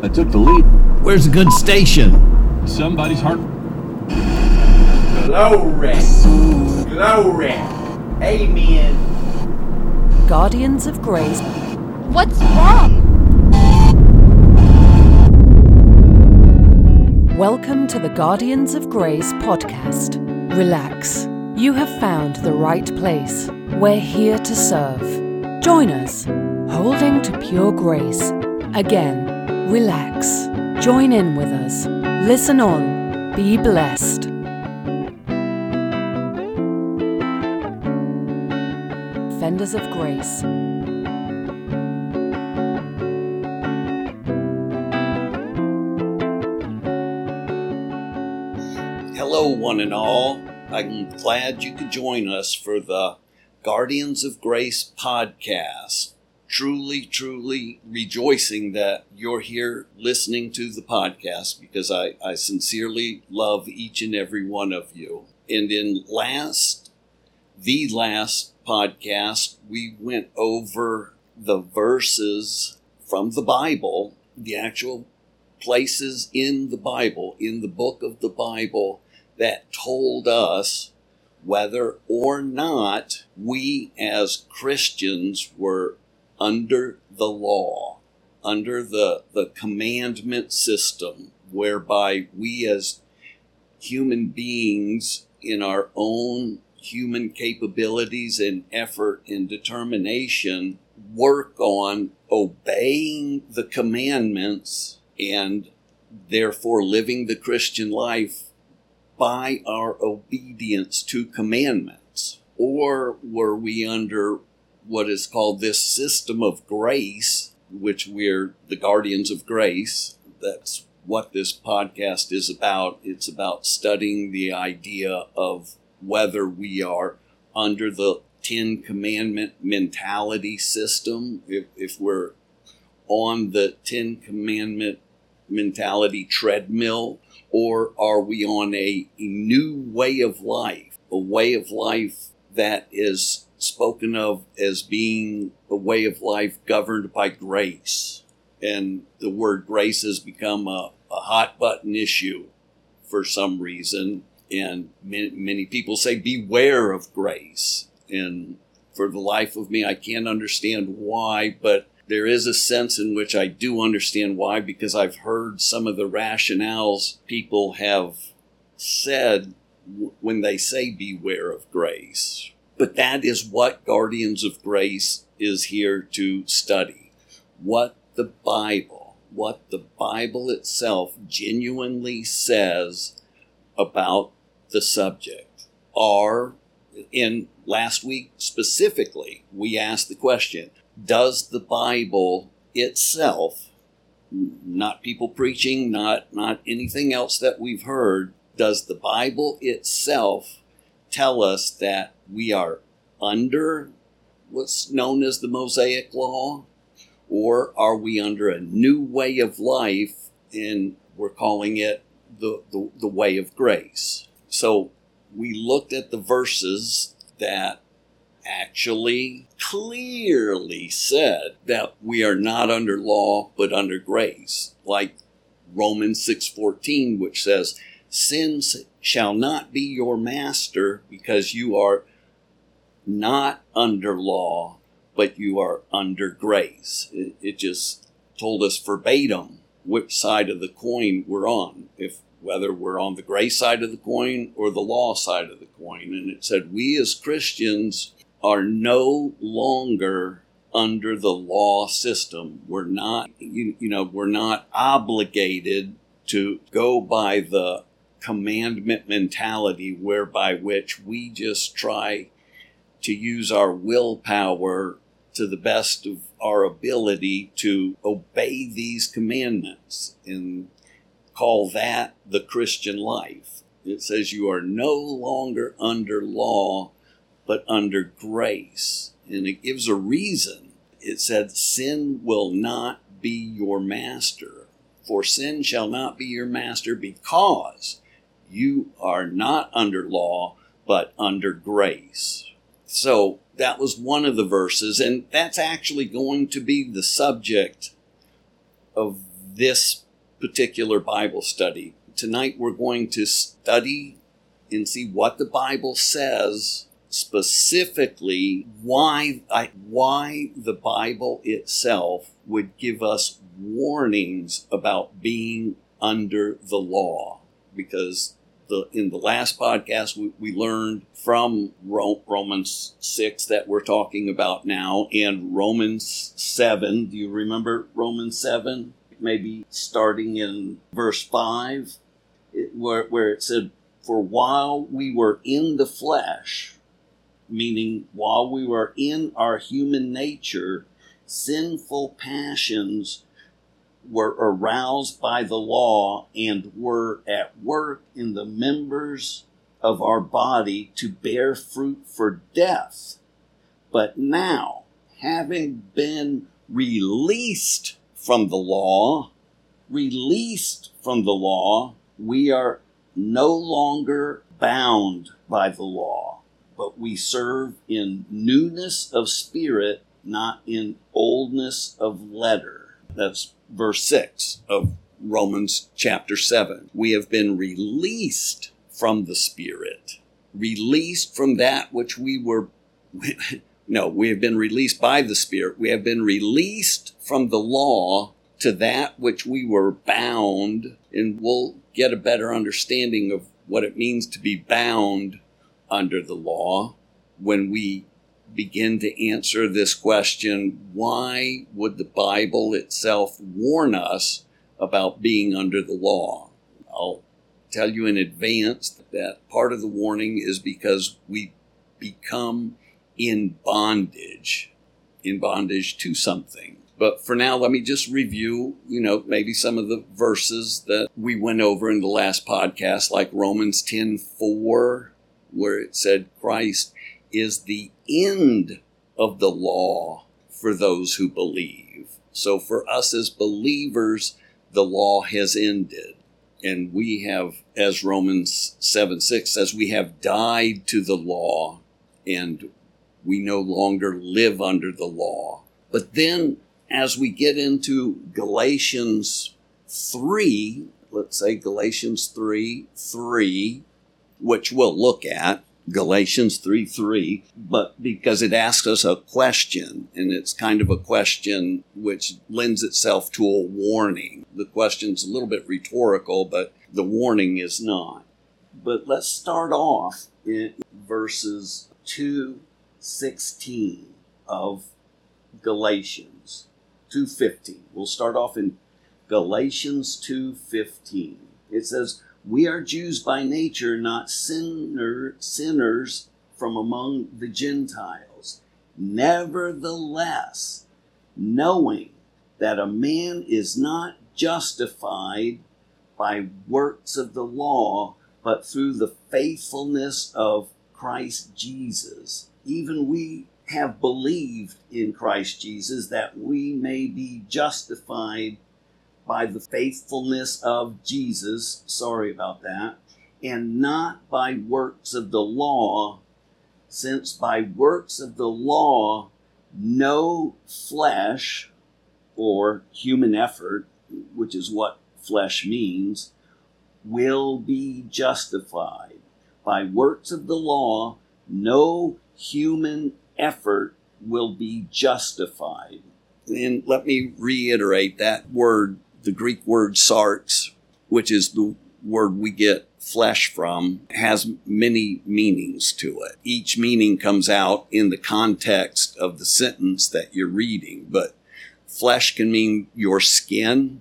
I took the lead. Where's a good station? Somebody's heart. Glory. Glory. Amen. Guardians of Grace. What's wrong? Welcome to the Guardians of Grace podcast. Relax. You have found the right place. We're here to serve. Join us. Holding to pure grace. Again, relax. Join in with us. Listen on. Be blessed. Fenders of Grace. Hello, one and all. I'm glad you could join us for the Guardians of Grace podcast. Truly, truly rejoicing that you're here listening to the podcast because I sincerely love each and every one of you. And in the last podcast, we went over the verses from the Bible, the actual places in the Bible, in the book of the Bible, that told us whether or not we as Christians were under the law, under the commandment system, whereby we as human beings in our own human capabilities and effort and determination work on obeying the commandments and therefore living the Christian life by our obedience to commandments? Or were we under what is called this system of grace, which we're the guardians of grace? That's what this podcast is about. It's about studying the idea of whether we are under the Ten Commandment mentality system, if we're on the Ten Commandment mentality treadmill, or are we on a new way of life, a way of life that is spoken of as being a way of life governed by grace? And the word grace has become a hot button issue for some reason. And many people say, beware of grace. And for the life of me, I can't understand why, but there is a sense in which I do understand why, because I've heard some of the rationales people have said when they say beware of grace. But that is what Guardians of Grace is here to study. What the Bible itself genuinely says about the subject. In last week specifically, we asked the question, does the Bible itself, not people preaching, not anything else that we've heard, does the Bible itself tell us that we are under what's known as the Mosaic Law? Or are we under a new way of life, and we're calling it the way of grace? So we looked at the verses that actually clearly said that we are not under law, but under grace. Like Romans 6:14, which says, sin shall not be your master because you are not under law, but you are under grace. It just told us verbatim which side of the coin we're on, whether we're on the grace side of the coin or the law side of the coin. And it said, we as Christians are no longer under the law system. We're not, we're not obligated to go by the commandment mentality whereby which we just try to use our willpower to the best of our ability to obey these commandments and call that the Christian life. It says you are no longer under law, but under grace. And it gives a reason. It said, sin will not be your master. For sin shall not be your master because you are not under law, but under grace. So that was one of the verses, and that's actually going to be the subject of this particular Bible study. Tonight we're going to study and see what the Bible says, specifically why the Bible itself would give us warnings about being under the law. Because in the last podcast, we learned from Romans 6 that we're talking about now, and Romans 7. Do you remember Romans 7? Maybe starting in verse 5, where it said, "For while we were in the flesh," meaning while we were in our human nature, sinful passions were aroused by the law and were at work in the members of our body to bear fruit for death. But now, having been released from the law, we are no longer bound by the law, but we serve in newness of spirit, not in oldness of letter. That's verse 6 of Romans chapter 7. We have been released from the spirit, released from that which we were... No, we have been released by the Spirit. We have been released from the law to that which we were bound, and we'll get a better understanding of what it means to be bound under the law when we begin to answer this question: why would the Bible itself warn us about being under the law? I'll tell you in advance that part of the warning is because we become in bondage to something. But for now, let me just review, maybe some of the verses that we went over in the last podcast, like Romans 10:4, where it said, "Christ is the end of the law for those who believe." So for us as believers, the law has ended. And we have, as Romans 7:6 says, we have died to the law, and we no longer live under the law. But then, as we get into Galatians 3:3, which we'll look at, Galatians 3:3, but because it asks us a question, and it's kind of a question which lends itself to a warning. The question's a little bit rhetorical, but the warning is not. But let's start off in verses 2:16 of Galatians 2:15. We'll start off in Galatians 2:15. It says, "We are Jews by nature, not sinners from among the Gentiles. Nevertheless, knowing that a man is not justified by works of the law, but through the faithfulness of Christ Jesus, even we have believed in Christ Jesus, that we may be justified by the faithfulness of Jesus," and "not by works of the law, since by works of the law no flesh," or human effort, which is what flesh means, "will be justified. By works of the law, no human effort will be justified." And let me reiterate that word, the Greek word sarx, which is the word we get flesh from, has many meanings to it. Each meaning comes out in the context of the sentence that you're reading, but flesh can mean your skin.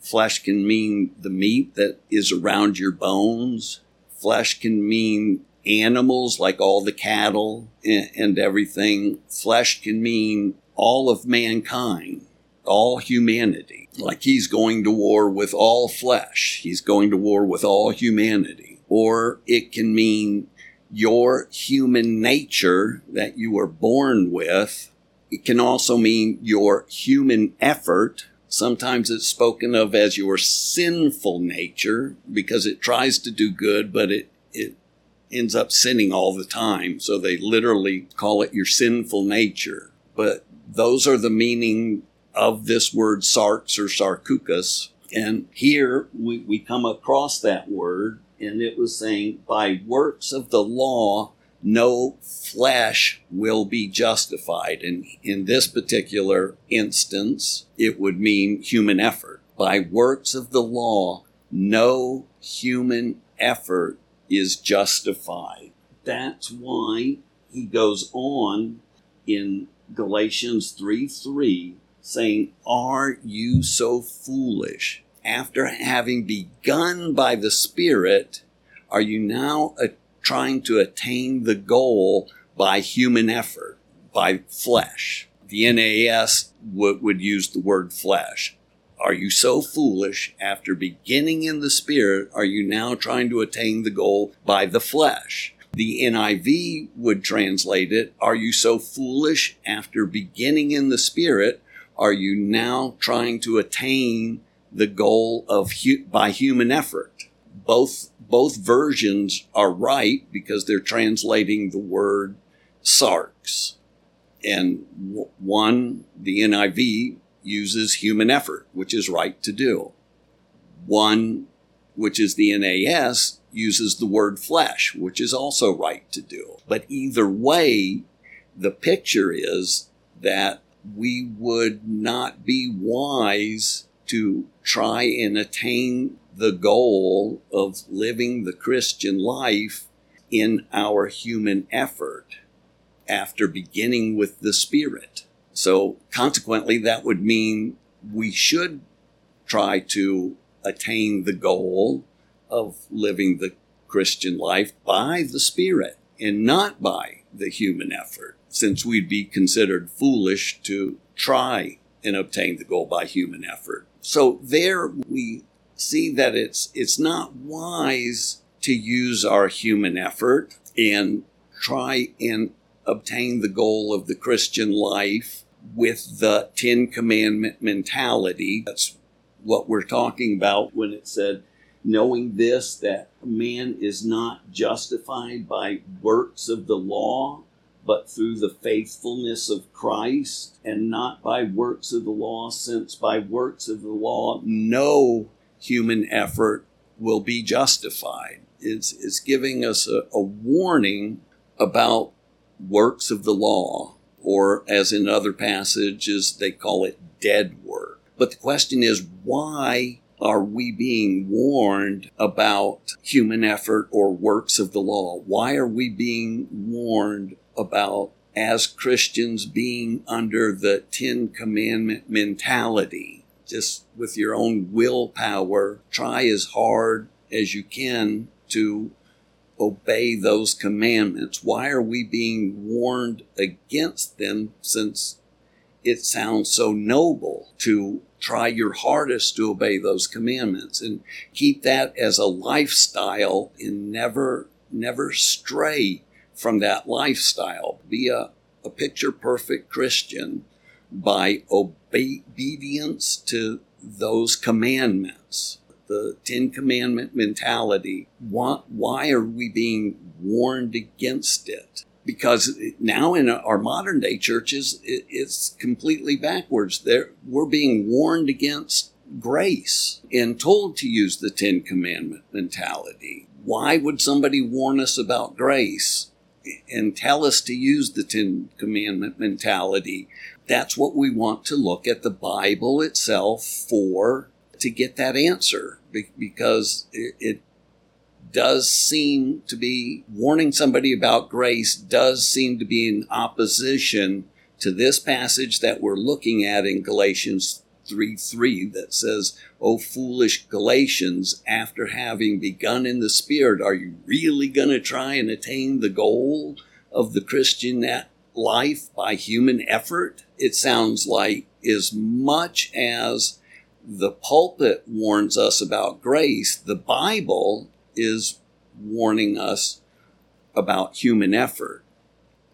Flesh can mean the meat that is around your bones. Flesh can mean animals, like all the cattle and everything. Flesh can mean all of mankind, all humanity. Like he's going to war with all flesh. He's going to war with all humanity. Or it can mean your human nature that you were born with. It can also mean your human effort. Sometimes it's spoken of as your sinful nature because it tries to do good, but it ends up sinning all the time. So they literally call it your sinful nature. But those are the meaning of this word sarx or sarkoukas. And here we come across that word, and it was saying, by works of the law, no flesh will be justified. And in this particular instance, it would mean human effort. By works of the law, no human effort is justified. That's why he goes on in Galatians 3:3, saying, are you so foolish? After having begun by the Spirit, are you now trying to attain the goal by human effort, by flesh? The NAS would use the word flesh. Are you so foolish? After beginning in the Spirit, are you now trying to attain the goal by the flesh? The NIV would translate it, are you so foolish? After beginning in the Spirit, are you now trying to attain the goal of by human effort? Both versions are right because they're translating the word sarx. And one, the NIV, uses human effort, which is right to do. One, which is the NAS, uses the word flesh, which is also right to do. But either way, the picture is that we would not be wise to try and attain the goal of living the Christian life in our human effort after beginning with the Spirit. So consequently, that would mean we should try to attain the goal of living the Christian life by the Spirit and not by the human effort, since we'd be considered foolish to try and obtain the goal by human effort. So there we see that it's not wise to use our human effort and try and obtain the goal of the Christian life with the Ten Commandment mentality. That's what we're talking about when it said, knowing this, that man is not justified by works of the law, but through the faithfulness of Christ, and not by works of the law, since by works of the law, no human effort will be justified. It's giving us a warning about works of the law, or as in other passages, they call it dead work. But the question is, why are we being warned about human effort or works of the law? Why are we being warned about, as Christians, being under the Ten Commandment mentality? Just with your own willpower, try as hard as you can to obey those commandments. Why are we being warned against them, since it sounds so noble to try your hardest to obey those commandments and keep that as a lifestyle and never stray from that lifestyle? Be a picture-perfect Christian by obedience to those commandments. The Ten Commandment mentality. Why are we being warned against it? Because now in our modern day churches, it's completely backwards. We're being warned against grace and told to use the Ten Commandment mentality. Why would somebody warn us about grace and tell us to use the Ten Commandment mentality? That's what we want to look at the Bible itself for, to get that answer, because it does seem to be warning somebody about grace does seem to be in opposition to this passage that we're looking at in Galatians 3:3 that says, "O foolish Galatians, after having begun in the Spirit, are you really going to try and attain the goal of the Christian life by human effort?" It sounds like, as much as the pulpit warns us about grace, the Bible is warning us about human effort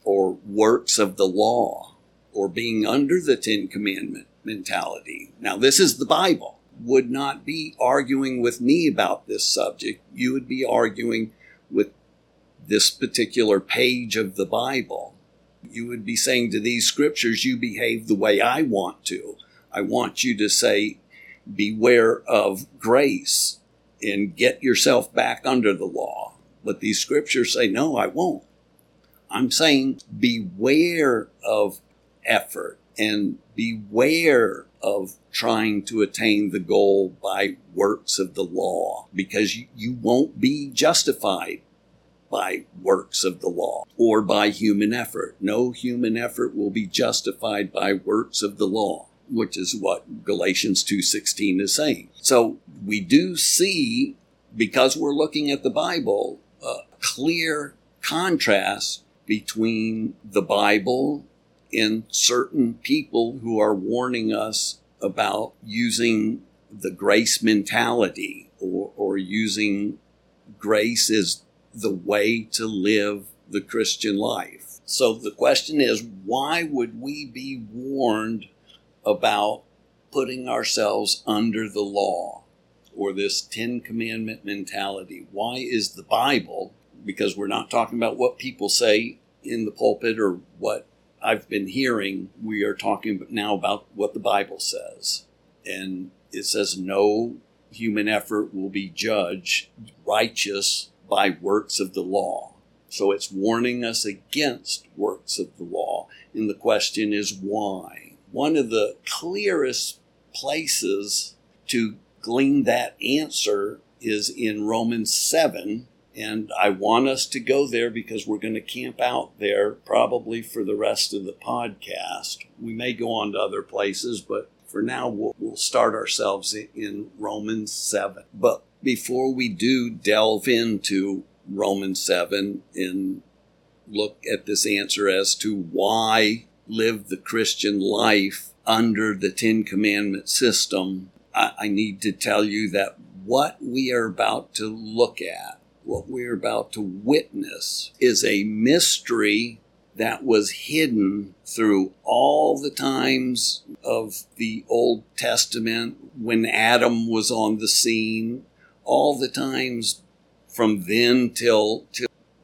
or works of the law or being under the Ten Commandment mentality. Now, this is the Bible. Would not be arguing with me about this subject. You would be arguing with this particular page of the Bible. You would be saying to these scriptures, you behave the way I want to. I want you to say, beware of grace and get yourself back under the law. But these scriptures say, no, I won't. I'm saying beware of effort and beware of trying to attain the goal by works of the law, because you won't be justified by works of the law or by human effort. No human effort will be justified by works of the law, which is what Galatians 2:16 is saying. So we do see, because we're looking at the Bible, a clear contrast between the Bible and certain people who are warning us about using the grace mentality or using grace as the way to live the Christian life. So the question is, why would we be warned about putting ourselves under the law or this Ten Commandment mentality? Why is the Bible, because we're not talking about what people say in the pulpit or what I've been hearing, we are talking now about what the Bible says. And it says no human effort will be judged righteous by works of the law. So it's warning us against works of the law. And the question is why? One of the clearest places to glean that answer is in Romans 7, and I want us to go there because we're going to camp out there probably for the rest of the podcast. We may go on to other places, but for now we'll start ourselves in Romans 7. But before we do delve into Romans 7 and look at this answer as to why live the Christian life under the Ten Commandment system, I need to tell you that what we are about to look at, what we are about to witness, is a mystery that was hidden through all the times of the Old Testament when Adam was on the scene, all the times from then till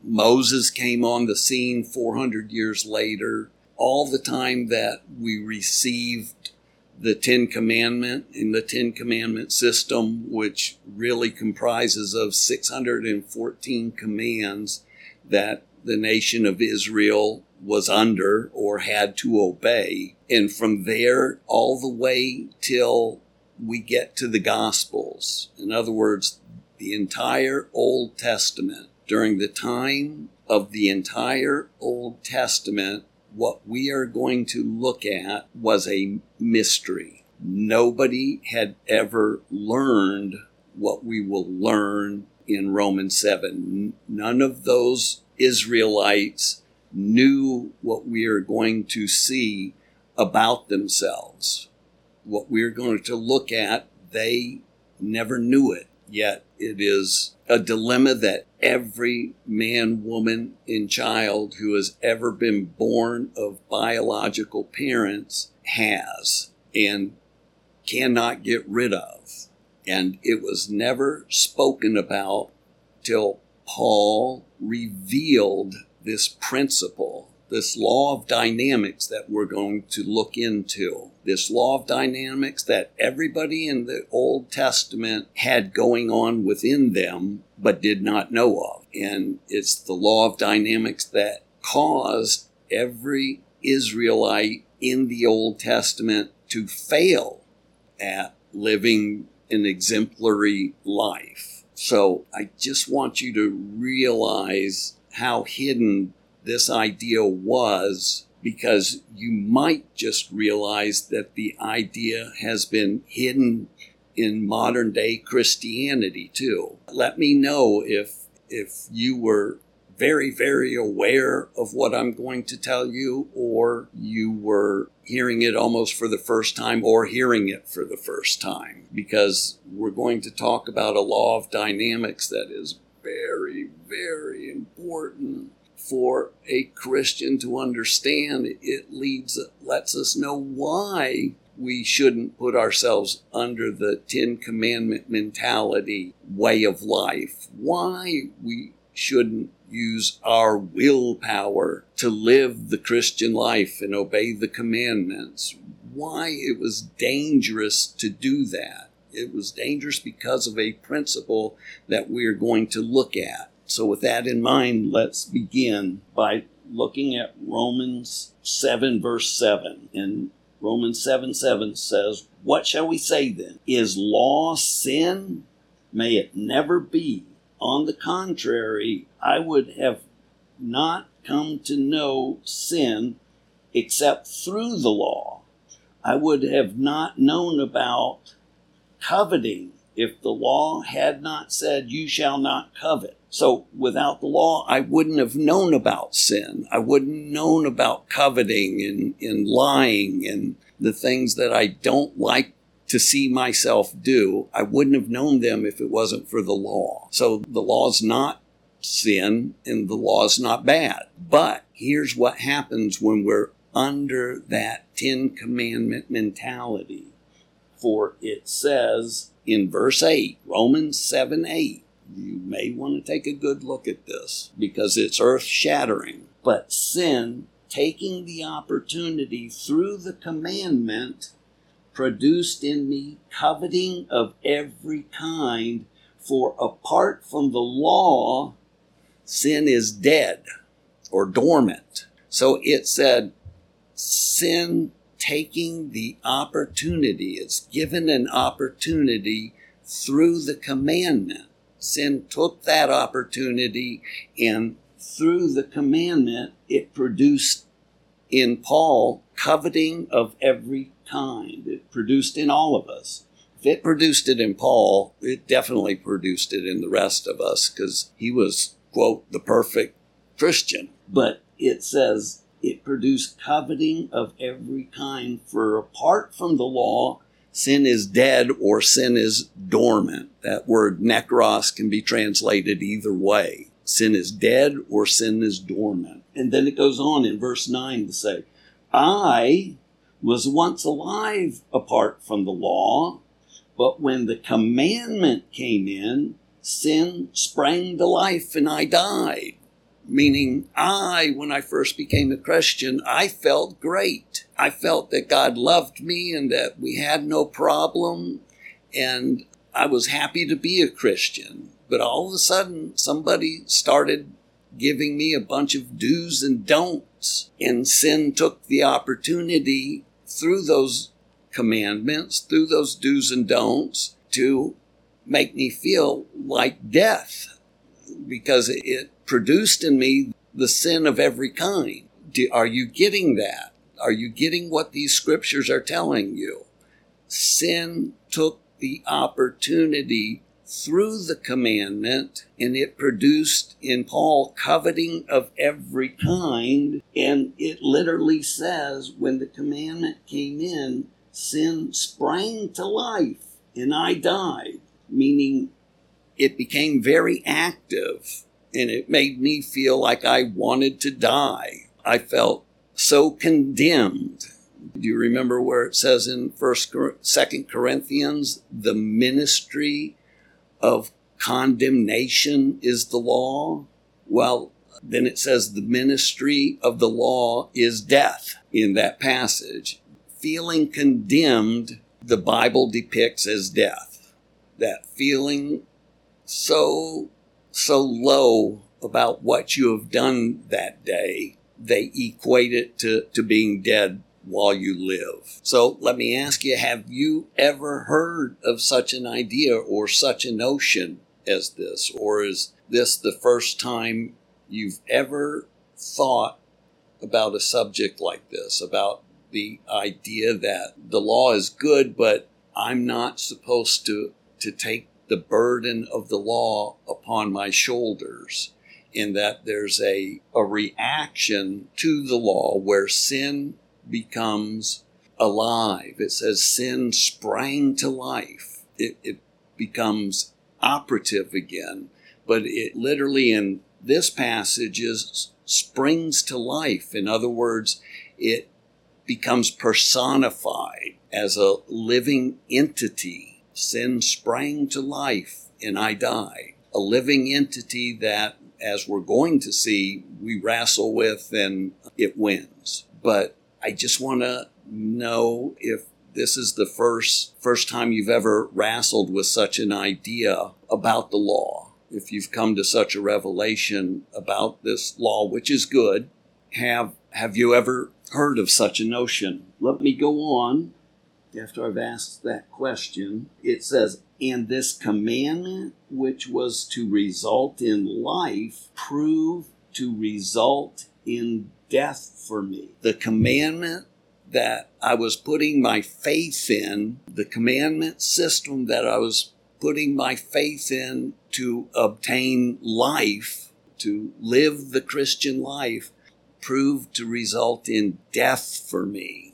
Moses came on the scene 400 years later, all the time that we received the Ten Commandment in the Ten Commandment system, which really comprises of 614 commands that the nation of Israel was under or had to obey. And from there all the way till we get to the Gospels. In other words, the entire Old Testament. During the time of the entire Old Testament, what we are going to look at was a mystery. Nobody had ever learned what we will learn in Romans 7. None of those Israelites knew what we are going to see about themselves. What we're going to look at, they never knew it. Yet it is a dilemma that every man, woman, and child who has ever been born of biological parents has and cannot get rid of. And it was never spoken about till Paul revealed this principle, this law of dynamics that we're going to look into, this law of dynamics that everybody in the Old Testament had going on within them, but did not know of. And it's the law of dynamics that caused every Israelite in the Old Testament to fail at living an exemplary life. So I just want you to realize how hidden this idea was, because you might just realize that the idea has been hidden in modern day Christianity too. Let me know if you were very, very aware of what I'm going to tell you, or you were hearing it almost for the first time or hearing it for the first time, because we're going to talk about a law of dynamics that is very, very important for a Christian to understand. It lets us know why we shouldn't put ourselves under the Ten Commandment mentality way of life, why we shouldn't use our willpower to live the Christian life and obey the commandments. Why it was dangerous to do that. It was dangerous because of a principle that we're going to look at. So with that in mind, let's begin by looking at Romans 7, verse 7. And Romans 7, 7 says, "What shall we say then? Is law sin? May it never be. On the contrary, I would have not come to know sin except through the law. I would have not known about coveting if the law had not said, 'You shall not covet.'" So without the law, I wouldn't have known about sin. I wouldn't have known about coveting and lying and the things that I don't like to see myself do. I wouldn't have known them if it wasn't for the law. So the law's not sin and the law's not bad. But here's what happens when we're under that Ten Commandment mentality. For it says in verse 8, Romans 7, 8, you may want to take a good look at this because it's earth-shattering. "But sin, taking the opportunity through the commandment, produced in me coveting of every kind, for apart from the law, sin is dead," or dormant. So it said, sin taking the opportunity. It's given an opportunity through the commandment. Sin took that opportunity, and through the commandment, it produced in Paul coveting of every kind. It produced in all of us. If it produced it in Paul, it definitely produced it in the rest of us, because he was, quote, the perfect Christian. But it says, it produced coveting of every kind, for apart from the law, sin is dead or sin is dormant. That word nekros can be translated either way. Sin is dead or sin is dormant. And then it goes on in verse 9 to say, "I was once alive apart from the law, but when the commandment came in, sin sprang to life and I died." Meaning, when I first became a Christian, I felt great. I felt that God loved me and that we had no problem, and I was happy to be a Christian. But all of a sudden, somebody started giving me a bunch of do's and don'ts, and sin took the opportunity through those commandments, through those do's and don'ts, to make me feel like death, because it produced in me the sin of every kind. Are you getting that? Are you getting what these scriptures are telling you? Sin took the opportunity through the commandment, and it produced in Paul coveting of every kind. And it literally says, when the commandment came in, sin sprang to life and I died. Meaning, it became very active, and it made me feel like I wanted to die. I felt so condemned. Do you remember where it says in 2 Corinthians, the ministry of condemnation is the law? Well, then it says the ministry of the law is death in that passage. Feeling condemned, the Bible depicts as death. That feeling so low about what you have done that day, they equate it to being dead while you live. So let me ask you, have you ever heard of such an idea or such a notion as this? Or is this the first time you've ever thought about a subject like this, about the idea that the law is good, but I'm not supposed to take the burden of the law upon my shoulders, in that there's a reaction to the law where sin becomes alive. It says sin sprang to life. It becomes operative again. But it literally in this passage is springs to life. In other words, it becomes personified as a living entity. Sin sprang to life and I died. A living entity that as we're going to see, we wrestle with and it wins. But I just want to know if this is the first time you've ever wrestled with such an idea about the law. If you've come to such a revelation about this law, which is good, have you ever heard of such a notion? Let me go on after I've asked that question. It says, and this commandment, which was to result in life, proved to result in death for me. The commandment that I was putting my faith in, the commandment system that I was putting my faith in to obtain life, to live the Christian life, proved to result in death for me,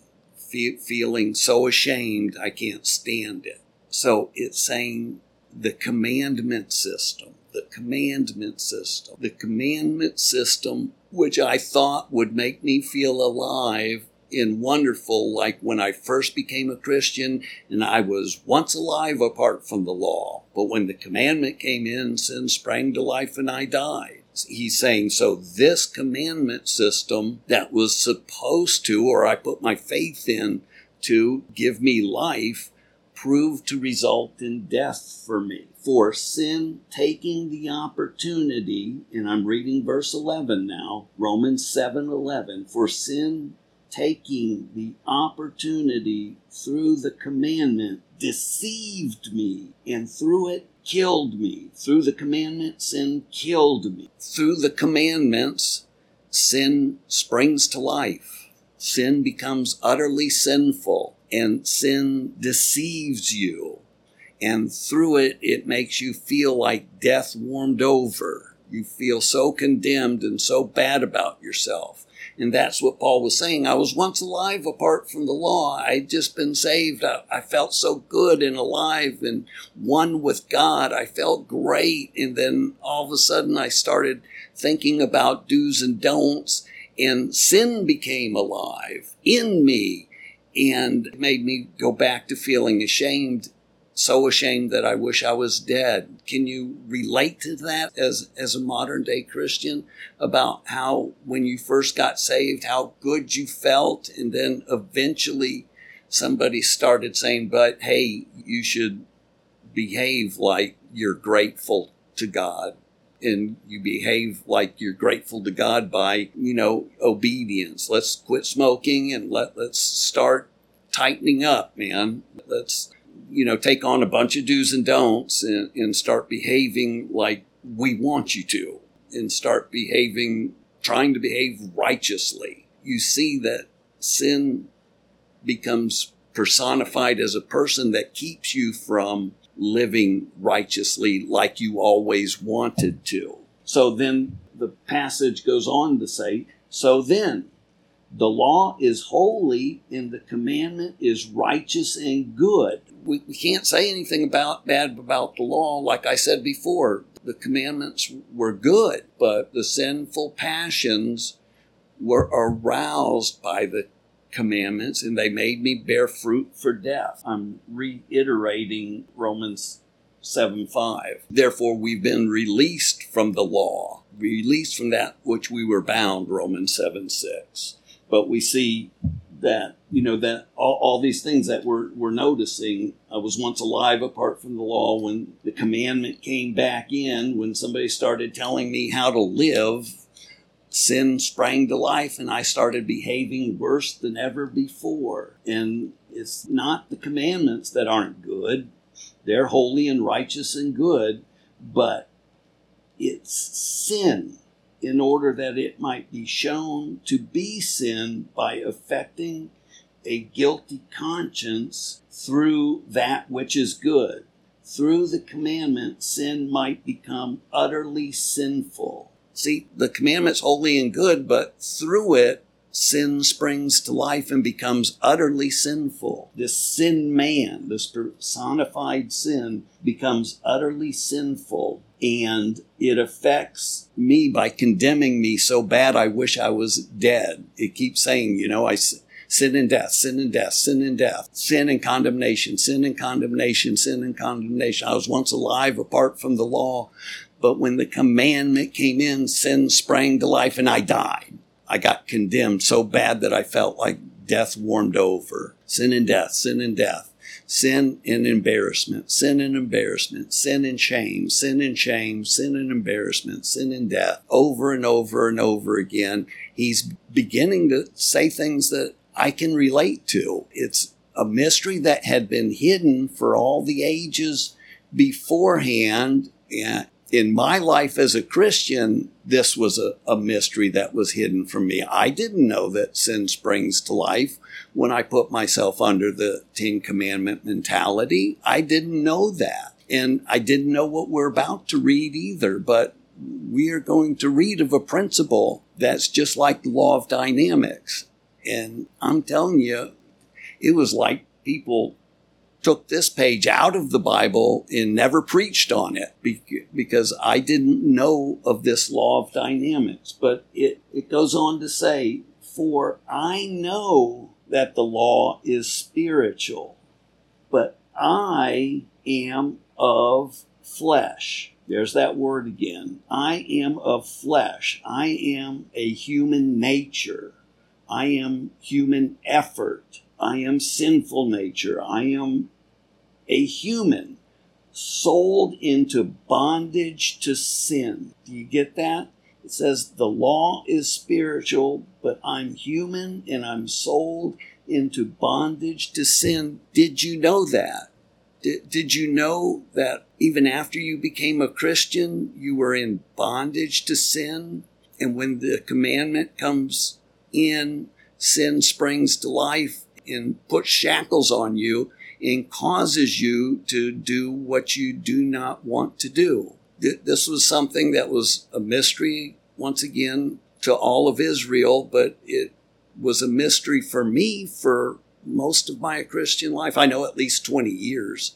feeling so ashamed I can't stand it. So it's saying the commandment system, which I thought would make me feel alive and wonderful, like when I first became a Christian and I was once alive apart from the law. But when the commandment came in, sin sprang to life and I died. He's saying, so this commandment system that was supposed to, or I put my faith in to give me life, proved to result in death for me. For sin taking the opportunity, and I'm reading verse 11 now, Romans 7:11, for sin taking the opportunity through the commandment deceived me, and through it killed me. Through the commandment, sin killed me. Through the commandments, sin springs to life. Sin becomes utterly sinful, and sin deceives you. And through it, it makes you feel like death warmed over. You feel so condemned and so bad about yourself. And that's what Paul was saying. I was once alive apart from the law. I'd just been saved. I felt so good and alive and one with God. I felt great. And then all of a sudden I started thinking about do's and don'ts, and sin became alive in me and made me go back to feeling ashamed, so ashamed that I wish I was dead. Can you relate to that as a modern-day Christian, about how when you first got saved, how good you felt, and then eventually somebody started saying, but hey, you should behave like you're grateful to God, and you behave like you're grateful to God by, obedience. Let's quit smoking and let's start tightening up, man. Let's take on a bunch of do's and don'ts and start behaving like we want you to, and start trying to behave righteously. You see that sin becomes personified as a person that keeps you from living righteously like you always wanted to. So then the passage goes on to say, so then, the law is holy and the commandment is righteous and good. We can't say anything bad about the law. Like I said before, the commandments were good, but the sinful passions were aroused by the commandments, and they made me bear fruit for death. I'm reiterating Romans 7:5. Therefore, we've been released from the law, released from that which we were bound, Romans 7:6. But we see that, that all these things that we're noticing. I was once alive apart from the law. When the commandment came back in, when somebody started telling me how to live, sin sprang to life and I started behaving worse than ever before. And it's not the commandments that aren't good. They're holy and righteous and good, but it's sin, in order that it might be shown to be sin by affecting a guilty conscience through that which is good. Through the commandment, sin might become utterly sinful. See, the commandment's holy and good, but through it, sin springs to life and becomes utterly sinful. This sin man, this personified sin, becomes utterly sinful. And it affects me by condemning me so bad I wish I was dead. It keeps saying, I sin and death, sin and death, sin and death, sin and condemnation, sin and condemnation, sin and condemnation. I was once alive apart from the law, But when the commandment came in, sin sprang to life and I died. I got condemned so bad that I felt like death warmed over. Sin and death, sin and death. Sin and embarrassment, sin and embarrassment, sin and shame, sin and shame, sin and embarrassment, sin and death. Over and over and over again, he's beginning to say things that I can relate to. It's a mystery that had been hidden for all the ages beforehand. And in my life as a Christian, this was a mystery that was hidden from me. I didn't know that sin springs to life when I put myself under the Ten Commandment mentality. I didn't know that. And I didn't know what we're about to read either, but we are going to read of a principle that's just like the law of dynamics. And I'm telling you, it was like people took this page out of the Bible and never preached on it because I didn't know of this law of dynamics. But it goes on to say, for I know that the law is spiritual, but I am of flesh. There's that word again. I am of flesh. I am a human nature. I am human effort. I am sinful nature. I am a human sold into bondage to sin. Do you get that? It says the law is spiritual, but I'm human and I'm sold into bondage to sin. Did you know that? Did you know that even after you became a Christian, you were in bondage to sin? And when the commandment comes in, sin springs to life and puts shackles on you and causes you to do what you do not want to do. This was something that was a mystery, once again, to all of Israel, but it was a mystery for me for most of my Christian life. I know at least 20 years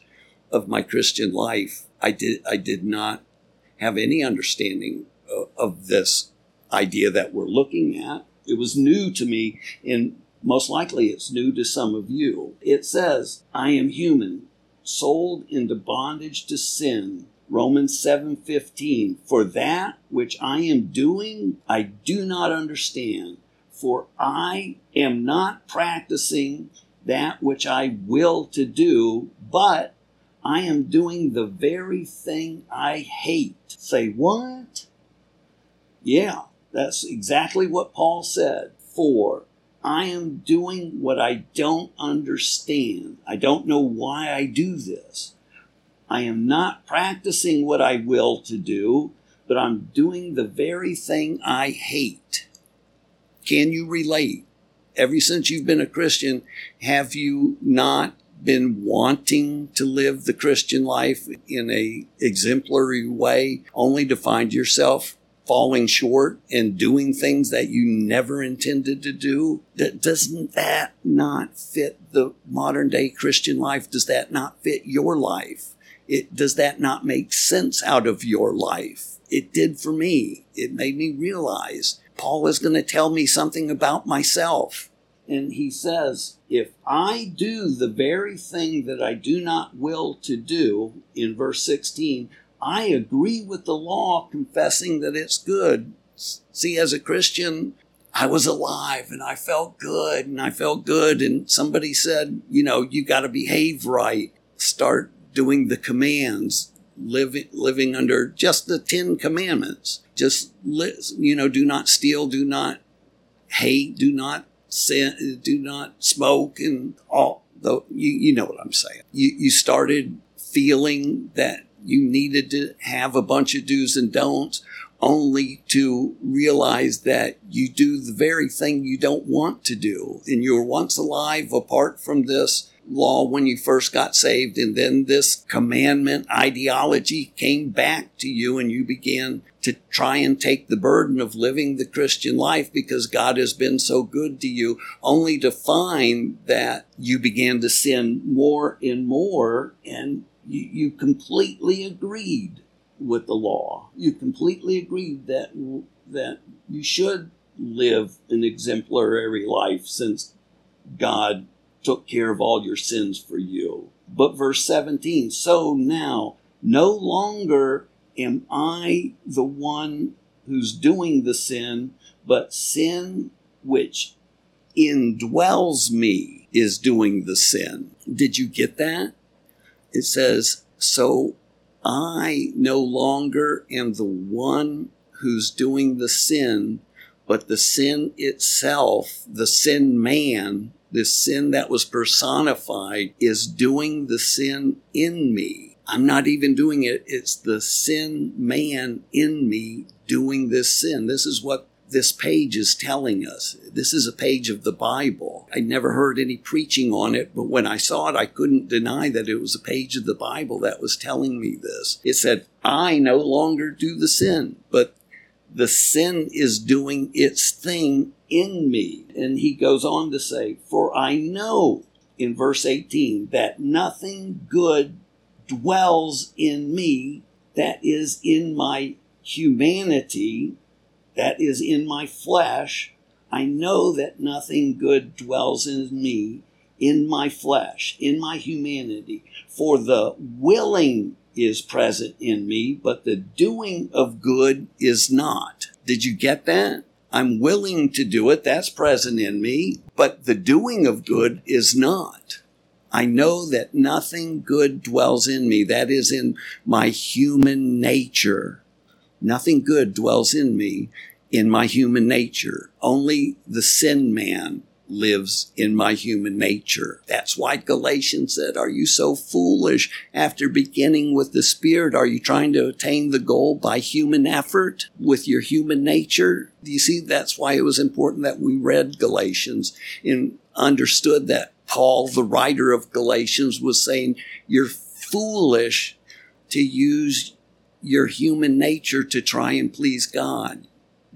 of my Christian life, I did not have any understanding of this idea that we're looking at. It was new to me, and most likely it's new to some of you. It says, I am human, sold into bondage to sin. Romans 7:15. For that which I am doing, I do not understand. For I am not practicing that which I will to do, but I am doing the very thing I hate. Say, what? Yeah, that's exactly what Paul said. For I am doing what I don't understand. I don't know why I do this. I am not practicing what I will to do, but I'm doing the very thing I hate. Can you relate? Ever since you've been a Christian, have you not been wanting to live the Christian life in an exemplary way, only to find yourself falling short and doing things that you never intended to do? Doesn't that not fit the modern day Christian life? Does that not fit your life? Does that not make sense out of your life? It did for me. It made me realize Paul is going to tell me something about myself. And he says, if I do the very thing that I do not will to do, in verse 16, I agree with the law, confessing that it's good. See, as a Christian, I was alive and I felt good and I felt good. And somebody said, you got to behave right. Start doing the commands, living under just the 10 commandments. Just, do not steal, do not hate, do not sin, do not smoke, and all. You know what I'm saying. You started feeling that you needed to have a bunch of do's and don'ts, only to realize that you do the very thing you don't want to do. And you were once alive apart from this law when you first got saved, and then this commandment ideology came back to you, and you began to try and take the burden of living the Christian life because God has been so good to you, only to find that you began to sin more and more, and you completely agreed with the law. You completely agreed that you should live an exemplary life since God took care of all your sins for you. But verse 17, so now no longer am I the one who's doing the sin, but sin which indwells me is doing the sin. Did you get that? It says, so I no longer am the one who's doing the sin, but the sin itself, the sin man, the sin that was personified, is doing the sin in me. I'm not even doing it. It's the sin man in me doing this sin. This is what this page is telling us. This is a page of the Bible. I never heard any preaching on it, but when I saw it, I couldn't deny that it was a page of the Bible that was telling me this. It said, I no longer do the sin, but the sin is doing its thing in me. And he goes on to say, for I know, in verse 18, that nothing good dwells in me, that is in my humanity, that is in my flesh. I know that nothing good dwells in me, in my flesh, in my humanity. For the willing is present in me, but the doing of good is not. Did you get that? I'm willing to do it, that's present in me, but the doing of good is not. I know that nothing good dwells in me, that is in my human nature. Nothing good dwells in me, in my human nature. Only the sin man lives in my human nature. That's why Galatians said, are you so foolish? After beginning with the Spirit, are you trying to attain the goal by human effort with your human nature? Do you see? That's why it was important that we read Galatians and understood that Paul, the writer of Galatians, was saying, you're foolish to use your human nature to try and please God,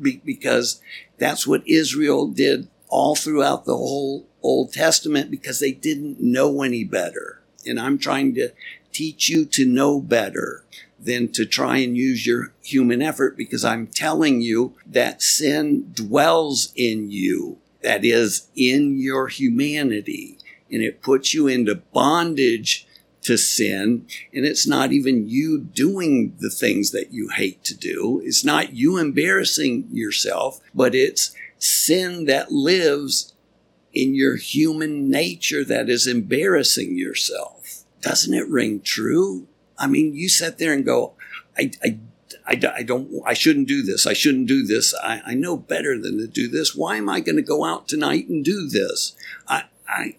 because that's what Israel did all throughout the whole Old Testament, because they didn't know any better. And I'm trying to teach you to know better than to try and use your human effort, because I'm telling you that sin dwells in you, that is, in your humanity, and it puts you into bondage to sin. And it's not even you doing the things that you hate to do. It's not you embarrassing yourself, but it's sin that lives in your human nature that is embarrassing yourself. Doesn't it ring true? I mean, you sit there and go, I shouldn't do this. I know better than to do this. Why am I going to go out tonight and do this?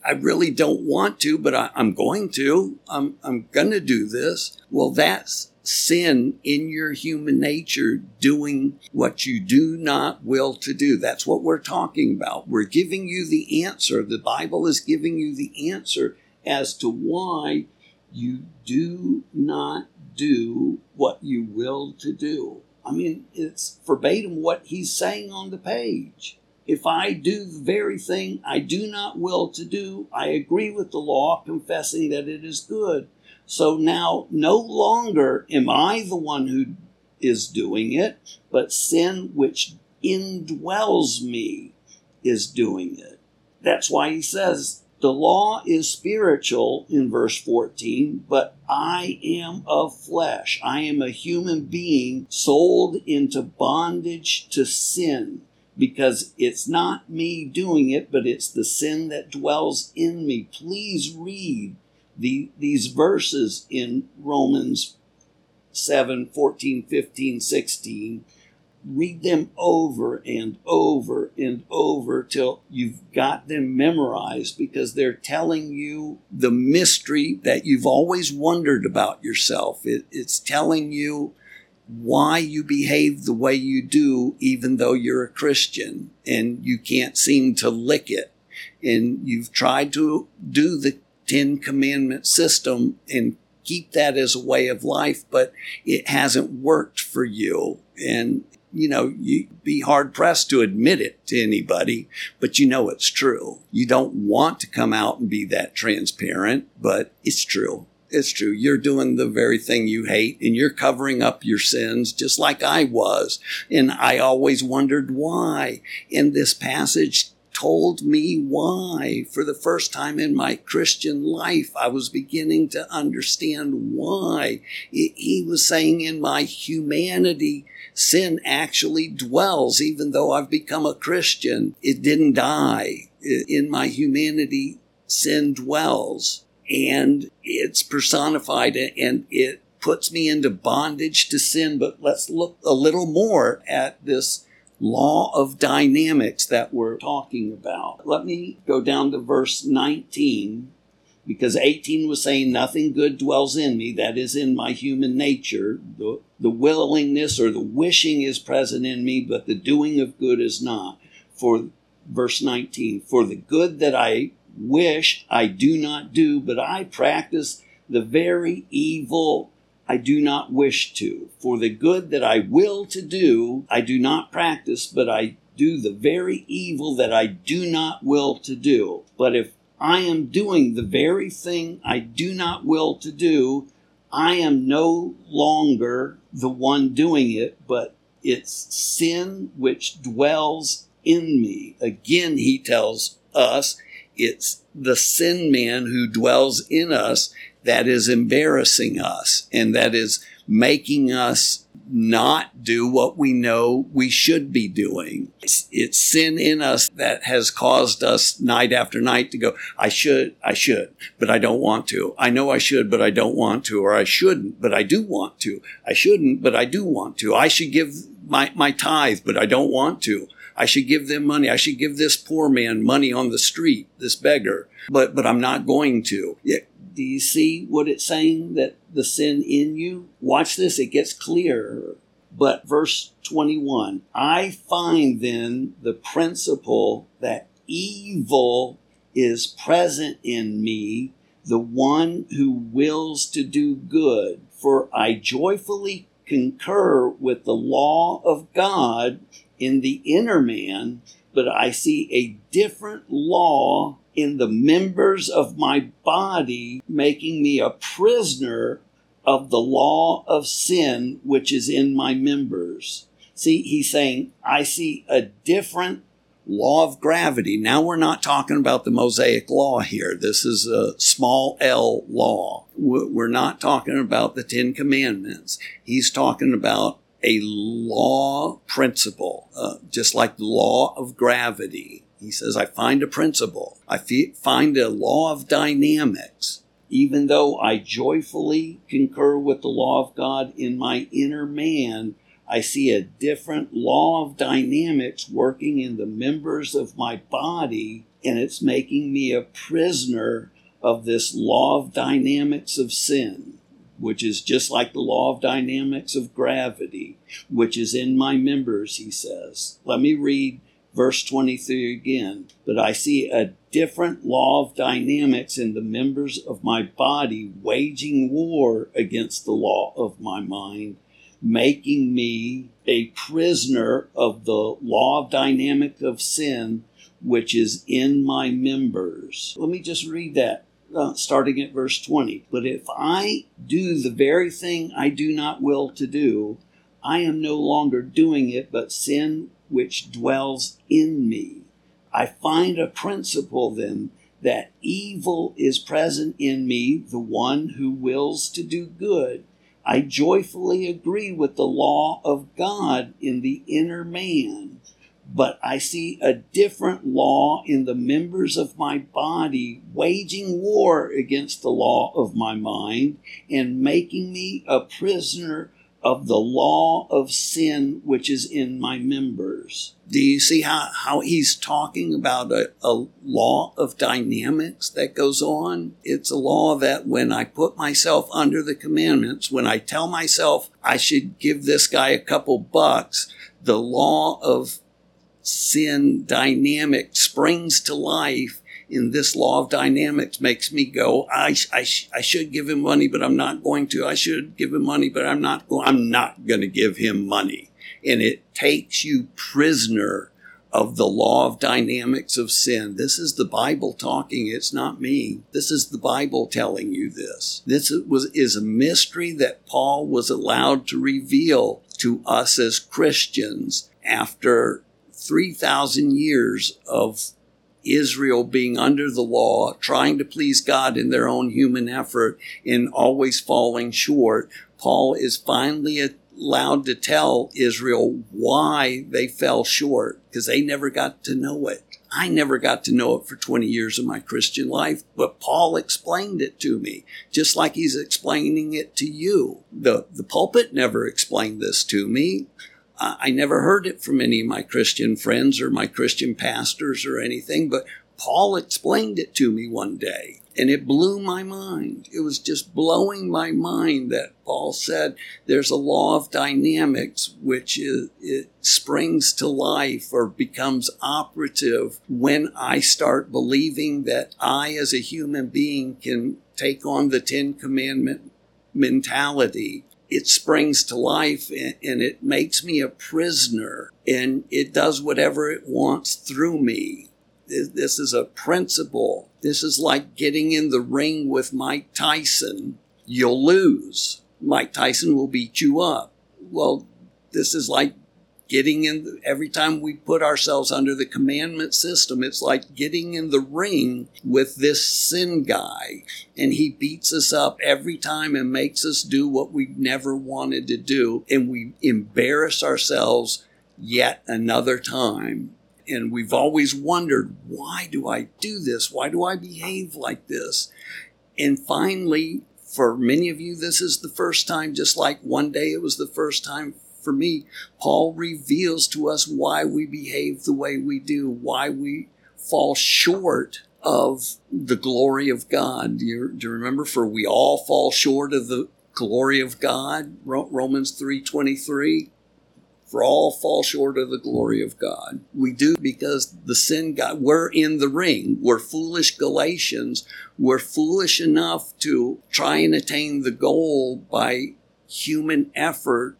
I really don't want to, but I'm going to. I'm going to do this. Well, that's sin in your human nature doing what you do not will to do. That's what we're talking about. We're giving you the answer. The Bible is giving you the answer as to why you do not do what you will to do. I mean, it's verbatim what he's saying on the page. If I do the very thing I do not will to do, I agree with the law, confessing that it is good. So now no longer am I the one who is doing it, but sin which indwells me is doing it. That's why he says, the law is spiritual, in verse 14, but I am of flesh. I am a human being sold into bondage to sin. Because it's not me doing it, but it's the sin that dwells in me. Please read these verses in Romans 7, 14, 15, 16. Read them over and over and over till you've got them memorized, because they're telling you the mystery that you've always wondered about yourself. It's telling you why you behave the way you do, even though you're a Christian and you can't seem to lick it. And you've tried to do the 10 commandment system and keep that as a way of life, but it hasn't worked for you. And, you know, you'd be hard pressed to admit it to anybody, but you know it's true. You don't want to come out and be that transparent, but it's true. It's true. You're doing the very thing you hate, and you're covering up your sins just like I was. And I always wondered why. And this passage told me why. For the first time in my Christian life, I was beginning to understand why. He was saying, in my humanity, sin actually dwells. Even though I've become a Christian, it didn't die. In my humanity, sin dwells, and it's personified, and it puts me into bondage to sin. But let's look a little more at this law of dynamics that we're talking about. Let me go down to verse 19, because 18 was saying nothing good dwells in me, that is in my human nature. The willingness or the wishing is present in me, but the doing of good is not. For verse 19, for the good that I wish I do not do, but I practice the very evil I do not wish to. For the good that I will to do, I do not practice, but I do the very evil that I do not will to do. But if I am doing the very thing I do not will to do, I am no longer the one doing it, but it's sin which dwells in me. Again, he tells us it's the sin man who dwells in us that is embarrassing us, and that is making us not do what we know we should be doing. It's sin in us that has caused us night after night to go, I should, but I don't want to. I know I should, but I don't want to. Or I shouldn't, but I do want to. I shouldn't, but I do want to. I should give my tithe, but I don't want to. I should give them money. I should give this poor man money on the street, this beggar, but I'm not going to. Do you see what it's saying, that the sin in you? Watch this, it gets clearer. But verse 21, I find then the principle that evil is present in me, the one who wills to do good. For I joyfully concur with the law of God in the inner man, but I see a different law in the members of my body, making me a prisoner of the law of sin, which is in my members. See, he's saying, I see a different law of gravity. Now we're not talking about the Mosaic law here. This is a small L law. We're not talking about the Ten Commandments. He's talking about a law principle, just like the law of gravity. He says, I find a principle. I find a law of dynamics. Even though I joyfully concur with the law of God in my inner man, I see a different law of dynamics working in the members of my body, and it's making me a prisoner of this law of dynamics of sin, which is just like the law of dynamics of gravity, which is in my members, he says. Let me read verse 23 again. But I see a different law of dynamics in the members of my body, waging war against the law of my mind, making me a prisoner of the law of dynamic of sin, which is in my members. Let me just read that. Starting at verse 20. But if I do the very thing I do not will to do, I am no longer doing it, but sin which dwells in me. I find a principle then that evil is present in me, the one who wills to do good. I joyfully agree with the law of God in the inner man, but I see a different law in the members of my body, waging war against the law of my mind and making me a prisoner of the law of sin, which is in my members. Do you see how he's talking about a law of dynamics that goes on? It's a law that when I put myself under the commandments, when I tell myself I should give this guy a couple bucks, the law of sin dynamic springs to life, and this law of dynamics makes me go, I should give him money, but I'm not going to. I should give him money, but I'm not going to give him money. And it takes you prisoner of the law of dynamics of sin. This is the Bible talking. It's not me. This is the Bible telling you this. This is a mystery that Paul was allowed to reveal to us as Christians after 3,000 years of Israel being under the law, trying to please God in their own human effort and always falling short, Paul is finally allowed to tell Israel why they fell short, because they never got to know it. I never got to know it for 20 years of my Christian life, but Paul explained it to me, just like he's explaining it to you. The pulpit never explained this to me. I never heard it from any of my Christian friends or my Christian pastors or anything, but Paul explained it to me one day, and it blew my mind. It was just blowing my mind that Paul said there's a law of dynamics which it springs to life or becomes operative when I start believing that I as a human being can take on the Ten Commandment mentality. It springs to life and it makes me a prisoner, and it does whatever it wants through me. This is a principle. This is like getting in the ring with Mike Tyson. You'll lose. Mike Tyson will beat you up. Well, this is like getting in, every time we put ourselves under the commandment system, it's like getting in the ring with this sin guy, and he beats us up every time and makes us do what we never wanted to do, and we embarrass ourselves yet another time. And we've always wondered, why do I do this? Why do I behave like this? And finally, for many of you, this is the first time, just like one day it was the first time for me, Paul reveals to us why we behave the way we do, why we fall short of the glory of God. Do you remember? For we all fall short of the glory of God, Romans 3:23. For all fall short of the glory of God. We do because the sin God, we're in the ring. We're foolish Galatians. We're foolish enough to try and attain the goal by human effort,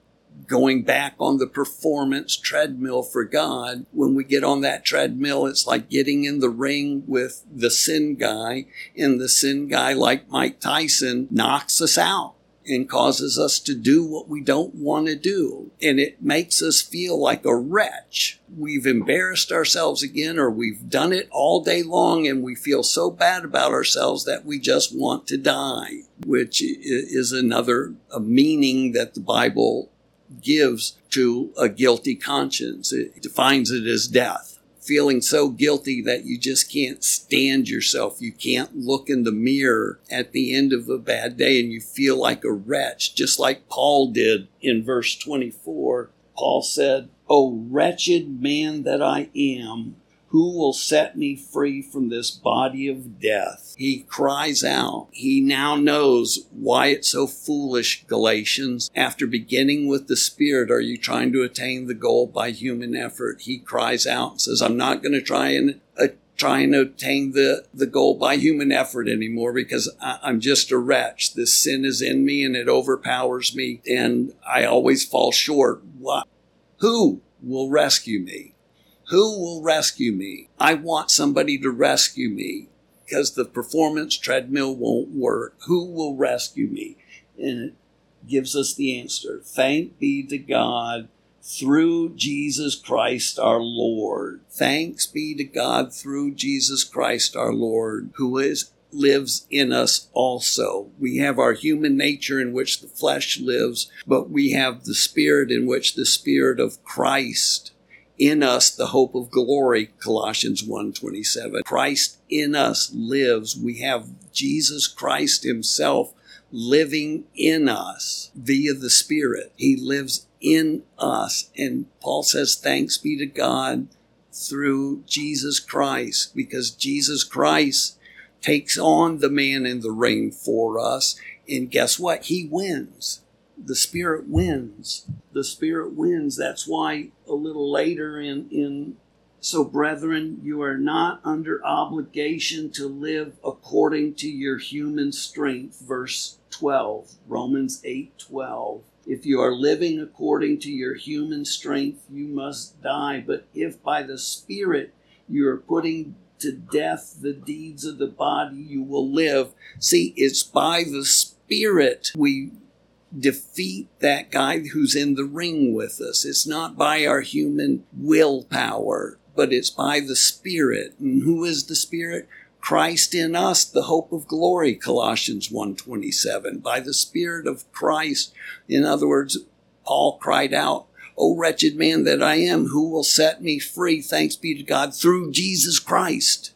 going back on the performance treadmill for God. When we get on that treadmill, it's like getting in the ring with the sin guy, and the sin guy, like Mike Tyson, knocks us out and causes us to do what we don't want to do. And it makes us feel like a wretch. We've embarrassed ourselves again, or we've done it all day long, and we feel so bad about ourselves that we just want to die, which is a meaning that the Bible gives to a guilty conscience. It defines it as death. Feeling so guilty that you just can't stand yourself. You can't look in the mirror at the end of a bad day, and you feel like a wretch, just like Paul did in verse 24. Paul said, "O wretched man that I am, who will set me free from this body of death?" He cries out. He now knows why it's so foolish, Galatians. After beginning with the Spirit, are you trying to attain the goal by human effort? He cries out and says, I'm not going to try and attain the goal by human effort anymore, because I'm just a wretch. This sin is in me and it overpowers me, and I always fall short. Why? Who will rescue me? Who will rescue me? I want somebody to rescue me, because the performance treadmill won't work. Who will rescue me? And it gives us the answer. Thank be to God through Jesus Christ our Lord. Thanks be to God through Jesus Christ our Lord, who lives in us also. We have our human nature in which the flesh lives, but we have the Spirit in which the Spirit of Christ lives. In us, the hope of glory, Colossians 1:27. Christ in us lives. We have Jesus Christ himself living in us via the Spirit. He lives in us. And Paul says, thanks be to God through Jesus Christ, because Jesus Christ takes on the man in the ring for us. And guess what? He wins. The Spirit wins. The Spirit wins. That's why a little later in so brethren, you are not under obligation to live according to your human strength. Verse 12, Romans 8:12. If you are living according to your human strength, you must die. But if by the Spirit you are putting to death the deeds of the body, you will live. See, it's by the Spirit we defeat that guy who's in the ring with us. It's not by our human willpower. but it's by the Spirit. And who is the Spirit? Christ in us, the hope of glory, Colossians 1:27. By the Spirit of Christ, in other words, Paul cried out, "O wretched man that I am, who will set me free? Thanks be to God through Jesus Christ."